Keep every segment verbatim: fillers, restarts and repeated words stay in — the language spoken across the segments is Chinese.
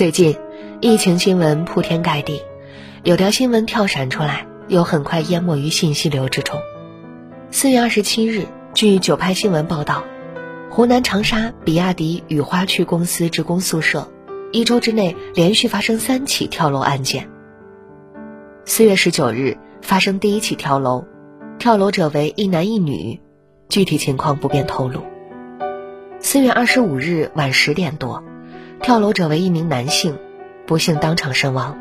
最近，疫情新闻铺天盖地，有条新闻跳闪出来，又很快淹没于信息流之中。四月二十七日，据九派新闻报道，湖南长沙比亚迪雨花区公司职工宿舍，一周之内连续发生三起跳楼案件。四月十九日发生第一起跳楼，跳楼者为一男一女，具体情况不便透露。四月二十五日晚十点多，跳楼者为一名男性，不幸当场身亡。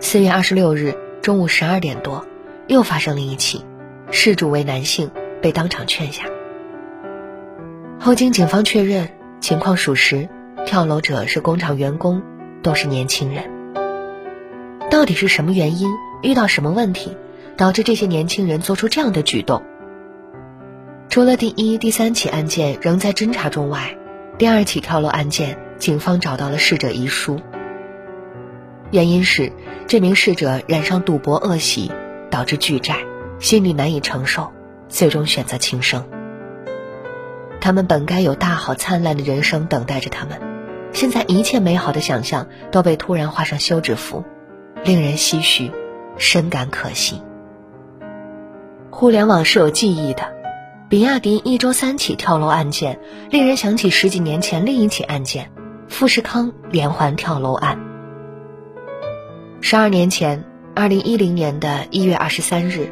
四月二十六日中午十二点多，又发生了一起，事主为男性，被当场劝下。后经警方确认，情况属实，跳楼者是工厂员工，都是年轻人。到底是什么原因，遇到什么问题，导致这些年轻人做出这样的举动？除了第一、第三起案件仍在侦查中外，第二起跳楼案件，警方找到了逝者遗书。原因是这名逝者染上赌博恶习，导致巨债，心理难以承受，最终选择轻生。他们本该有大好灿烂的人生等待着他们，现在一切美好的想象都被突然画上休止符，令人唏嘘，深感可惜。互联网是有记忆的，比亚迪一周三起跳楼案件令人想起十几年前另一起案件——富士康连环跳楼案。十二年前，二零一零年的一月二十三日，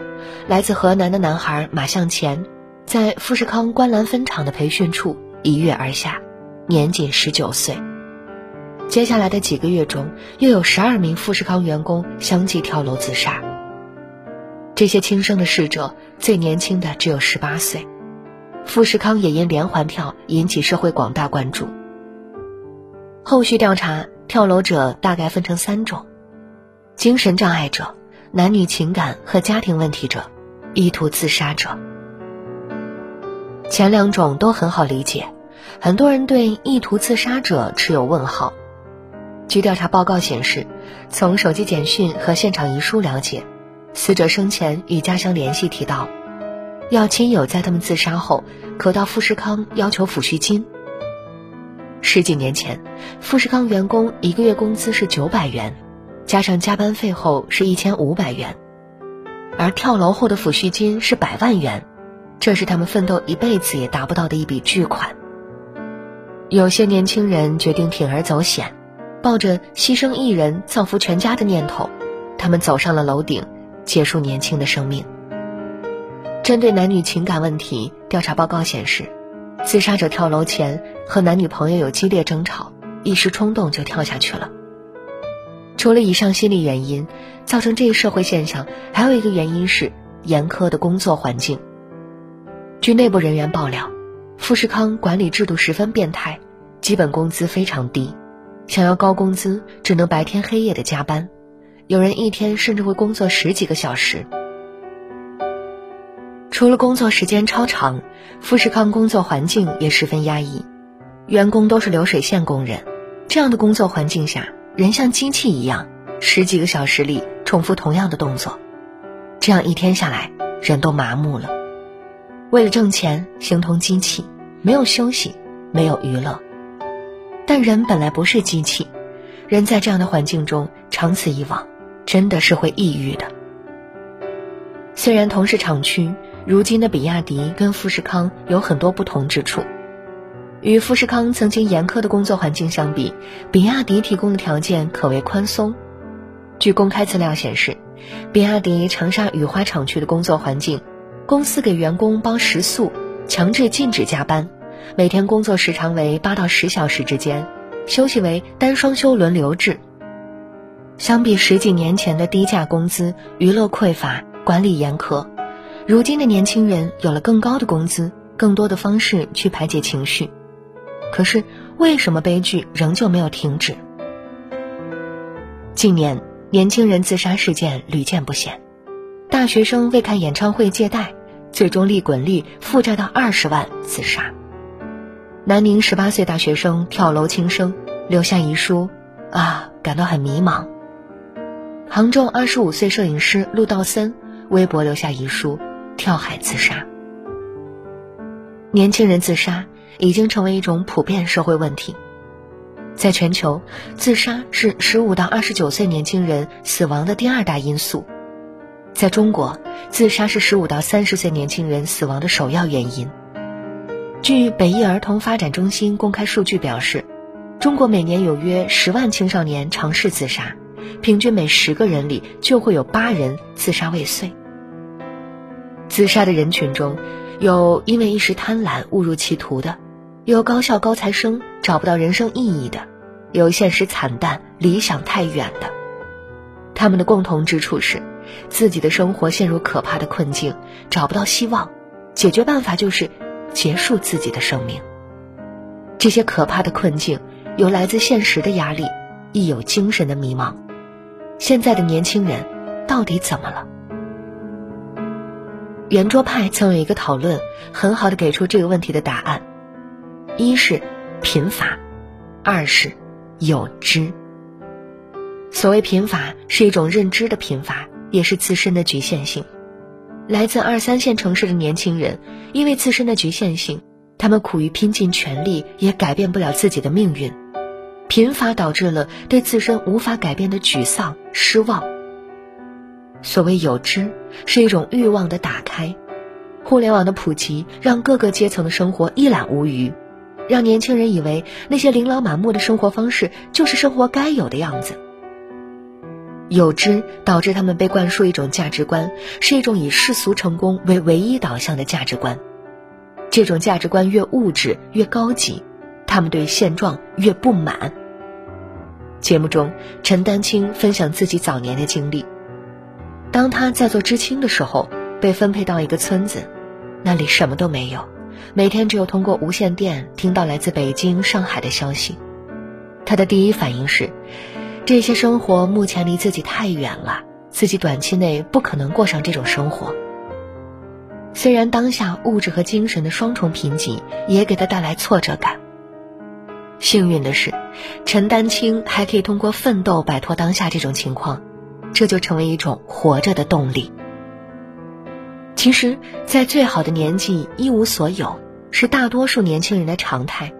来自河南的男孩马向前，在富士康观澜分厂的培训处一跃而下，年仅十九岁。接下来的几个月中，又有十二名富士康员工相继跳楼自杀。这些轻生的逝者，最年轻的只有十八岁。富士康也因连环跳引起社会广大关注。后续调查，跳楼者大概分成三种：精神障碍者、男女情感和家庭问题者、意图自杀者。前两种都很好理解，很多人对意图自杀者持有问号。据调查报告显示，从手机简讯和现场遗书了解，死者生前与家乡联系提到，要亲友在他们自杀后可到富士康要求抚恤金。十几年前，富士康员工一个月工资是九百元，加上加班费后是一千五百元，而跳楼后的抚恤金是百万元，这是他们奋斗一辈子也达不到的一笔巨款。有些年轻人决定铤而走险，抱着牺牲一人造福全家的念头，他们走上了楼顶，结束年轻的生命。针对男女情感问题，调查报告显示，自杀者跳楼前和男女朋友有激烈争吵，一时冲动就跳下去了。除了以上心理原因，造成这一社会现象还有一个原因是严苛的工作环境。据内部人员爆料，富士康管理制度十分变态，基本工资非常低，想要高工资只能白天黑夜的加班，有人一天甚至会工作十几个小时。除了工作时间超长，富士康工作环境也十分压抑，员工都是流水线工人，这样的工作环境下，人像机器一样，十几个小时里重复同样的动作，这样一天下来，人都麻木了。为了挣钱，形同机器，没有休息，没有娱乐。但人本来不是机器，人在这样的环境中长此以往，真的是会抑郁的。虽然同是厂区，如今的比亚迪跟富士康有很多不同之处。与富士康曾经严苛的工作环境相比，比亚迪提供的条件可谓宽松。据公开资料显示，比亚迪长沙雨花厂区的工作环境，公司给员工包食宿，强制禁止加班，每天工作时长为八到十小时之间，休息为单双休轮流制。相比十几年前的低价工资、娱乐匮乏、管理严苛，如今的年轻人有了更高的工资，更多的方式去排解情绪。可是为什么悲剧仍旧没有停止？近年年轻人自杀事件屡见不鲜，大学生为看演唱会借贷，最终利滚利负债到二十万自杀。南宁十八岁大学生跳楼轻生，留下遗书啊，感到很迷茫。杭州二十五岁摄影师陆道森微博留下遗书，跳海自杀。年轻人自杀已经成为一种普遍社会问题。在全球，自杀是十五到二十九岁年轻人死亡的第二大因素。在中国，自杀是十五到三十岁年轻人死亡的首要原因。据北医儿童发展中心公开数据表示，中国每年有约十万青少年尝试自杀，平均每十个人里就会有八人自杀未遂。自杀的人群中，有因为一时贪婪误入歧途的，有高校高材生找不到人生意义的，有现实惨淡理想太远的。他们的共同之处是自己的生活陷入可怕的困境，找不到希望，解决办法就是结束自己的生命。这些可怕的困境有来自现实的压力，亦有精神的迷茫。现在的年轻人到底怎么了？圆桌派曾有一个讨论，很好地给出这个问题的答案。一是贫乏，二是有知。所谓贫乏，是一种认知的贫乏，也是自身的局限性。来自二三线城市的年轻人，因为自身的局限性，他们苦于拼尽全力也改变不了自己的命运。贫乏导致了对自身无法改变的沮丧、失望。所谓有知，是一种欲望的打开。互联网的普及让各个阶层的生活一览无余，让年轻人以为那些琳琅满目的生活方式就是生活该有的样子。有知导致他们被灌输一种价值观，是一种以世俗成功为唯一导向的价值观。这种价值观越物质越高级，他们对现状越不满。节目中，陈丹青分享自己早年的经历。当他在做知青的时候，被分配到一个村子，那里什么都没有，每天只有通过无线电听到来自北京、上海的消息。他的第一反应是，这些生活目前离自己太远了，自己短期内不可能过上这种生活。虽然当下物质和精神的双重贫瘠也给他带来挫折感，幸运的是，陈丹青还可以通过奋斗摆脱当下这种情况，这就成为一种活着的动力。其实，在最好的年纪一无所有是大多数年轻人的常态。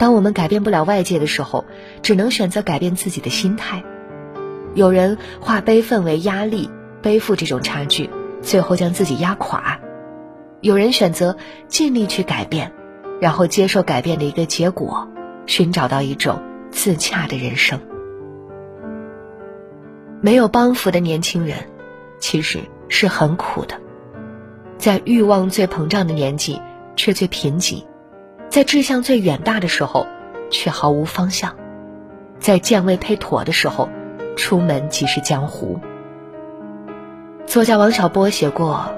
当我们改变不了外界的时候，只能选择改变自己的心态。有人化悲愤为压力，背负这种差距，最后将自己压垮。有人选择尽力去改变，然后接受改变的一个结果，寻找到一种自洽的人生。没有帮扶的年轻人其实是很苦的，在欲望最膨胀的年纪却最贫瘠，在志向最远大的时候却毫无方向，在剑未配妥的时候出门即是江湖。作家王小波写过，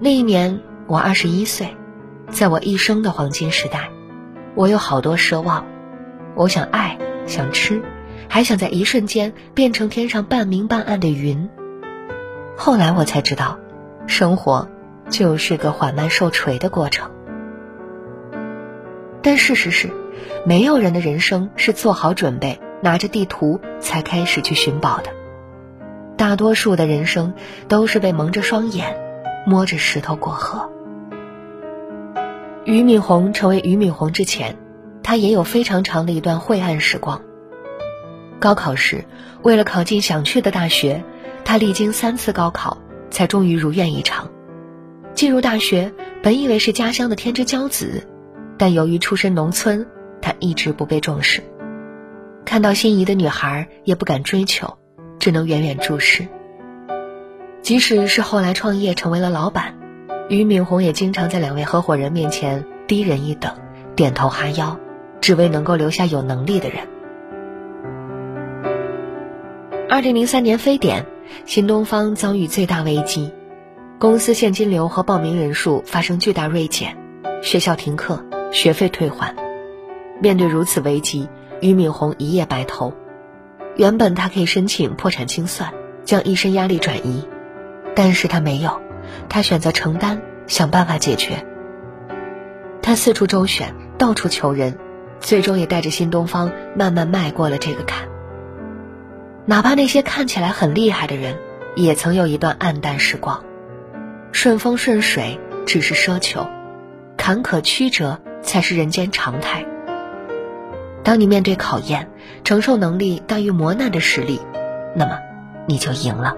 那一年我二十一岁，在我一生的黄金时代，我有好多奢望，我想爱，想吃，还想在一瞬间变成天上半明半暗的云。后来我才知道，生活就是个缓慢受锤的过程。但事实是，没有人的人生是做好准备拿着地图才开始去寻宝的。大多数的人生都是被蒙着双眼，摸着石头过河。俞敏洪成为俞敏洪之前，他也有非常长的一段晦暗时光。高考时，为了考进想去的大学，他历经三次高考才终于如愿以偿。进入大学，本以为是家乡的天之骄子，但由于出身农村，他一直不被重视，看到心仪的女孩也不敢追求，只能远远注视。即使是后来创业成为了老板，俞敏洪也经常在两位合伙人面前低人一等，点头哈腰，只为能够留下有能力的人。二零零三年非典，新东方遭遇最大危机，公司现金流和报名人数发生巨大锐减，学校停课，学费退还。面对如此危机，俞敏洪一夜白头。原本他可以申请破产清算，将一身压力转移，但是他没有，他选择承担，想办法解决。他四处周旋，到处求人，最终也带着新东方慢慢迈过了这个坎。哪怕那些看起来很厉害的人，也曾有一段暗淡时光。顺风顺水只是奢求，坎坷曲折才是人间常态。当你面对考验，承受能力大于磨难的实力，那么你就赢了。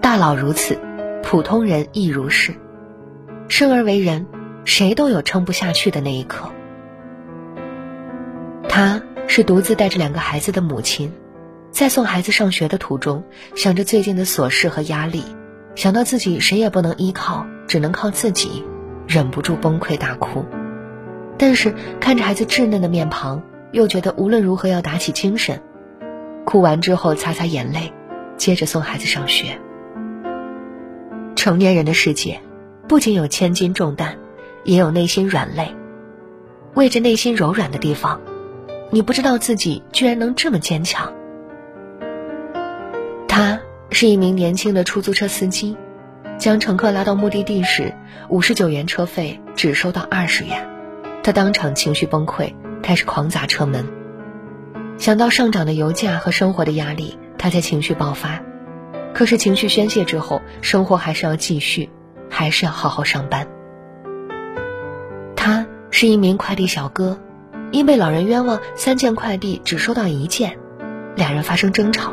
大佬如此，普通人亦如是。生而为人，谁都有撑不下去的那一刻。她是独自带着两个孩子的母亲，在送孩子上学的途中，想着最近的琐事和压力，想到自己谁也不能依靠，只能靠自己，忍不住崩溃大哭。但是看着孩子稚嫩的面庞，又觉得无论如何要打起精神。哭完之后擦擦眼泪，接着送孩子上学。成年人的世界，不仅有千斤重担，也有内心软肋。为着内心柔软的地方，你不知道自己居然能这么坚强。他是一名年轻的出租车司机，将乘客拉到目的地时，五十九元车费只收到二十元，他当场情绪崩溃，开始狂砸车门。想到上涨的油价和生活的压力，他才情绪爆发。可是情绪宣泄之后，生活还是要继续，还是要好好上班。他是一名快递小哥，因被老人冤枉三件快递只收到一件，俩人发生争吵。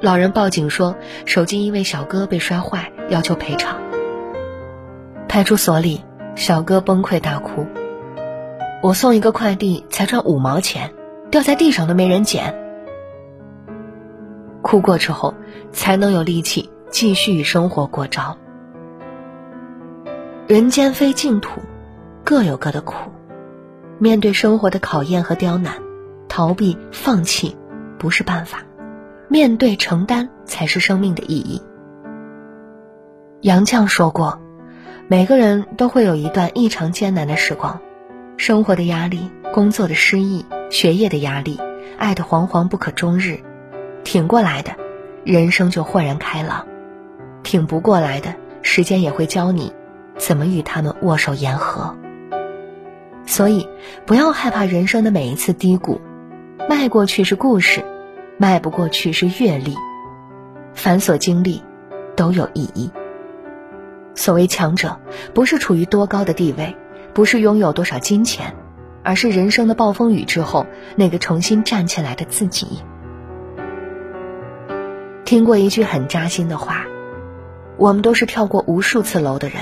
老人报警说手机因为小哥被摔坏，要求赔偿。派出所里，小哥崩溃大哭，我送一个快递才赚五毛钱，掉在地上都没人捡。哭过之后，才能有力气继续与生活过招。人间非净土，各有各的苦。面对生活的考验和刁难，逃避放弃不是办法，面对承担才是生命的意义。杨绛说过，每个人都会有一段异常艰难的时光，生活的压力，工作的失意，学业的压力，爱的惶惶不可终日，挺过来的，人生就豁然开朗；挺不过来的，时间也会教你怎么与他们握手言和。所以不要害怕人生的每一次低谷，迈过去是故事，迈不过去是阅历，凡所经历都有意义。所谓强者，不是处于多高的地位，不是拥有多少金钱，而是人生的暴风雨之后，那个重新站起来的自己。听过一句很扎心的话，我们都是跳过无数次楼的人，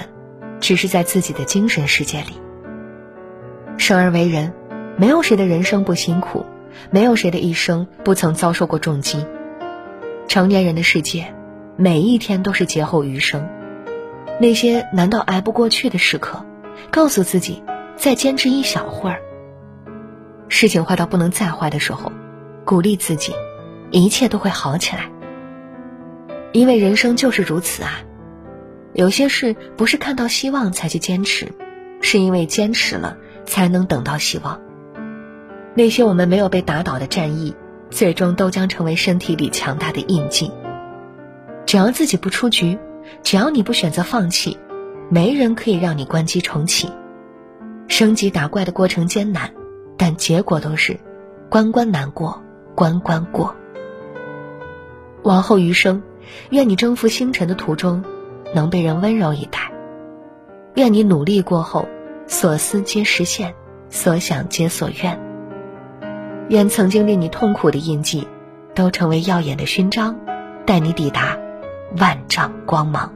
只是在自己的精神世界里。生而为人，没有谁的人生不辛苦，没有谁的一生不曾遭受过重击。成年人的世界，每一天都是劫后余生。那些难道挨不过去的时刻，告诉自己再坚持一小会儿。事情坏到不能再坏的时候，鼓励自己一切都会好起来。因为人生就是如此啊，有些事不是看到希望才去坚持，是因为坚持了才能等到希望。那些我们没有被打倒的战役，最终都将成为身体里强大的印记。只要自己不出局，只要你不选择放弃，没人可以让你关机重启。升级打怪的过程艰难，但结果都是关关难过，关关过。往后余生，愿你征服星辰的途中能被人温柔以待，愿你努力过后，所思皆实现，所想皆所愿，愿曾经令你痛苦的印记都成为耀眼的勋章，带你抵达万丈光芒。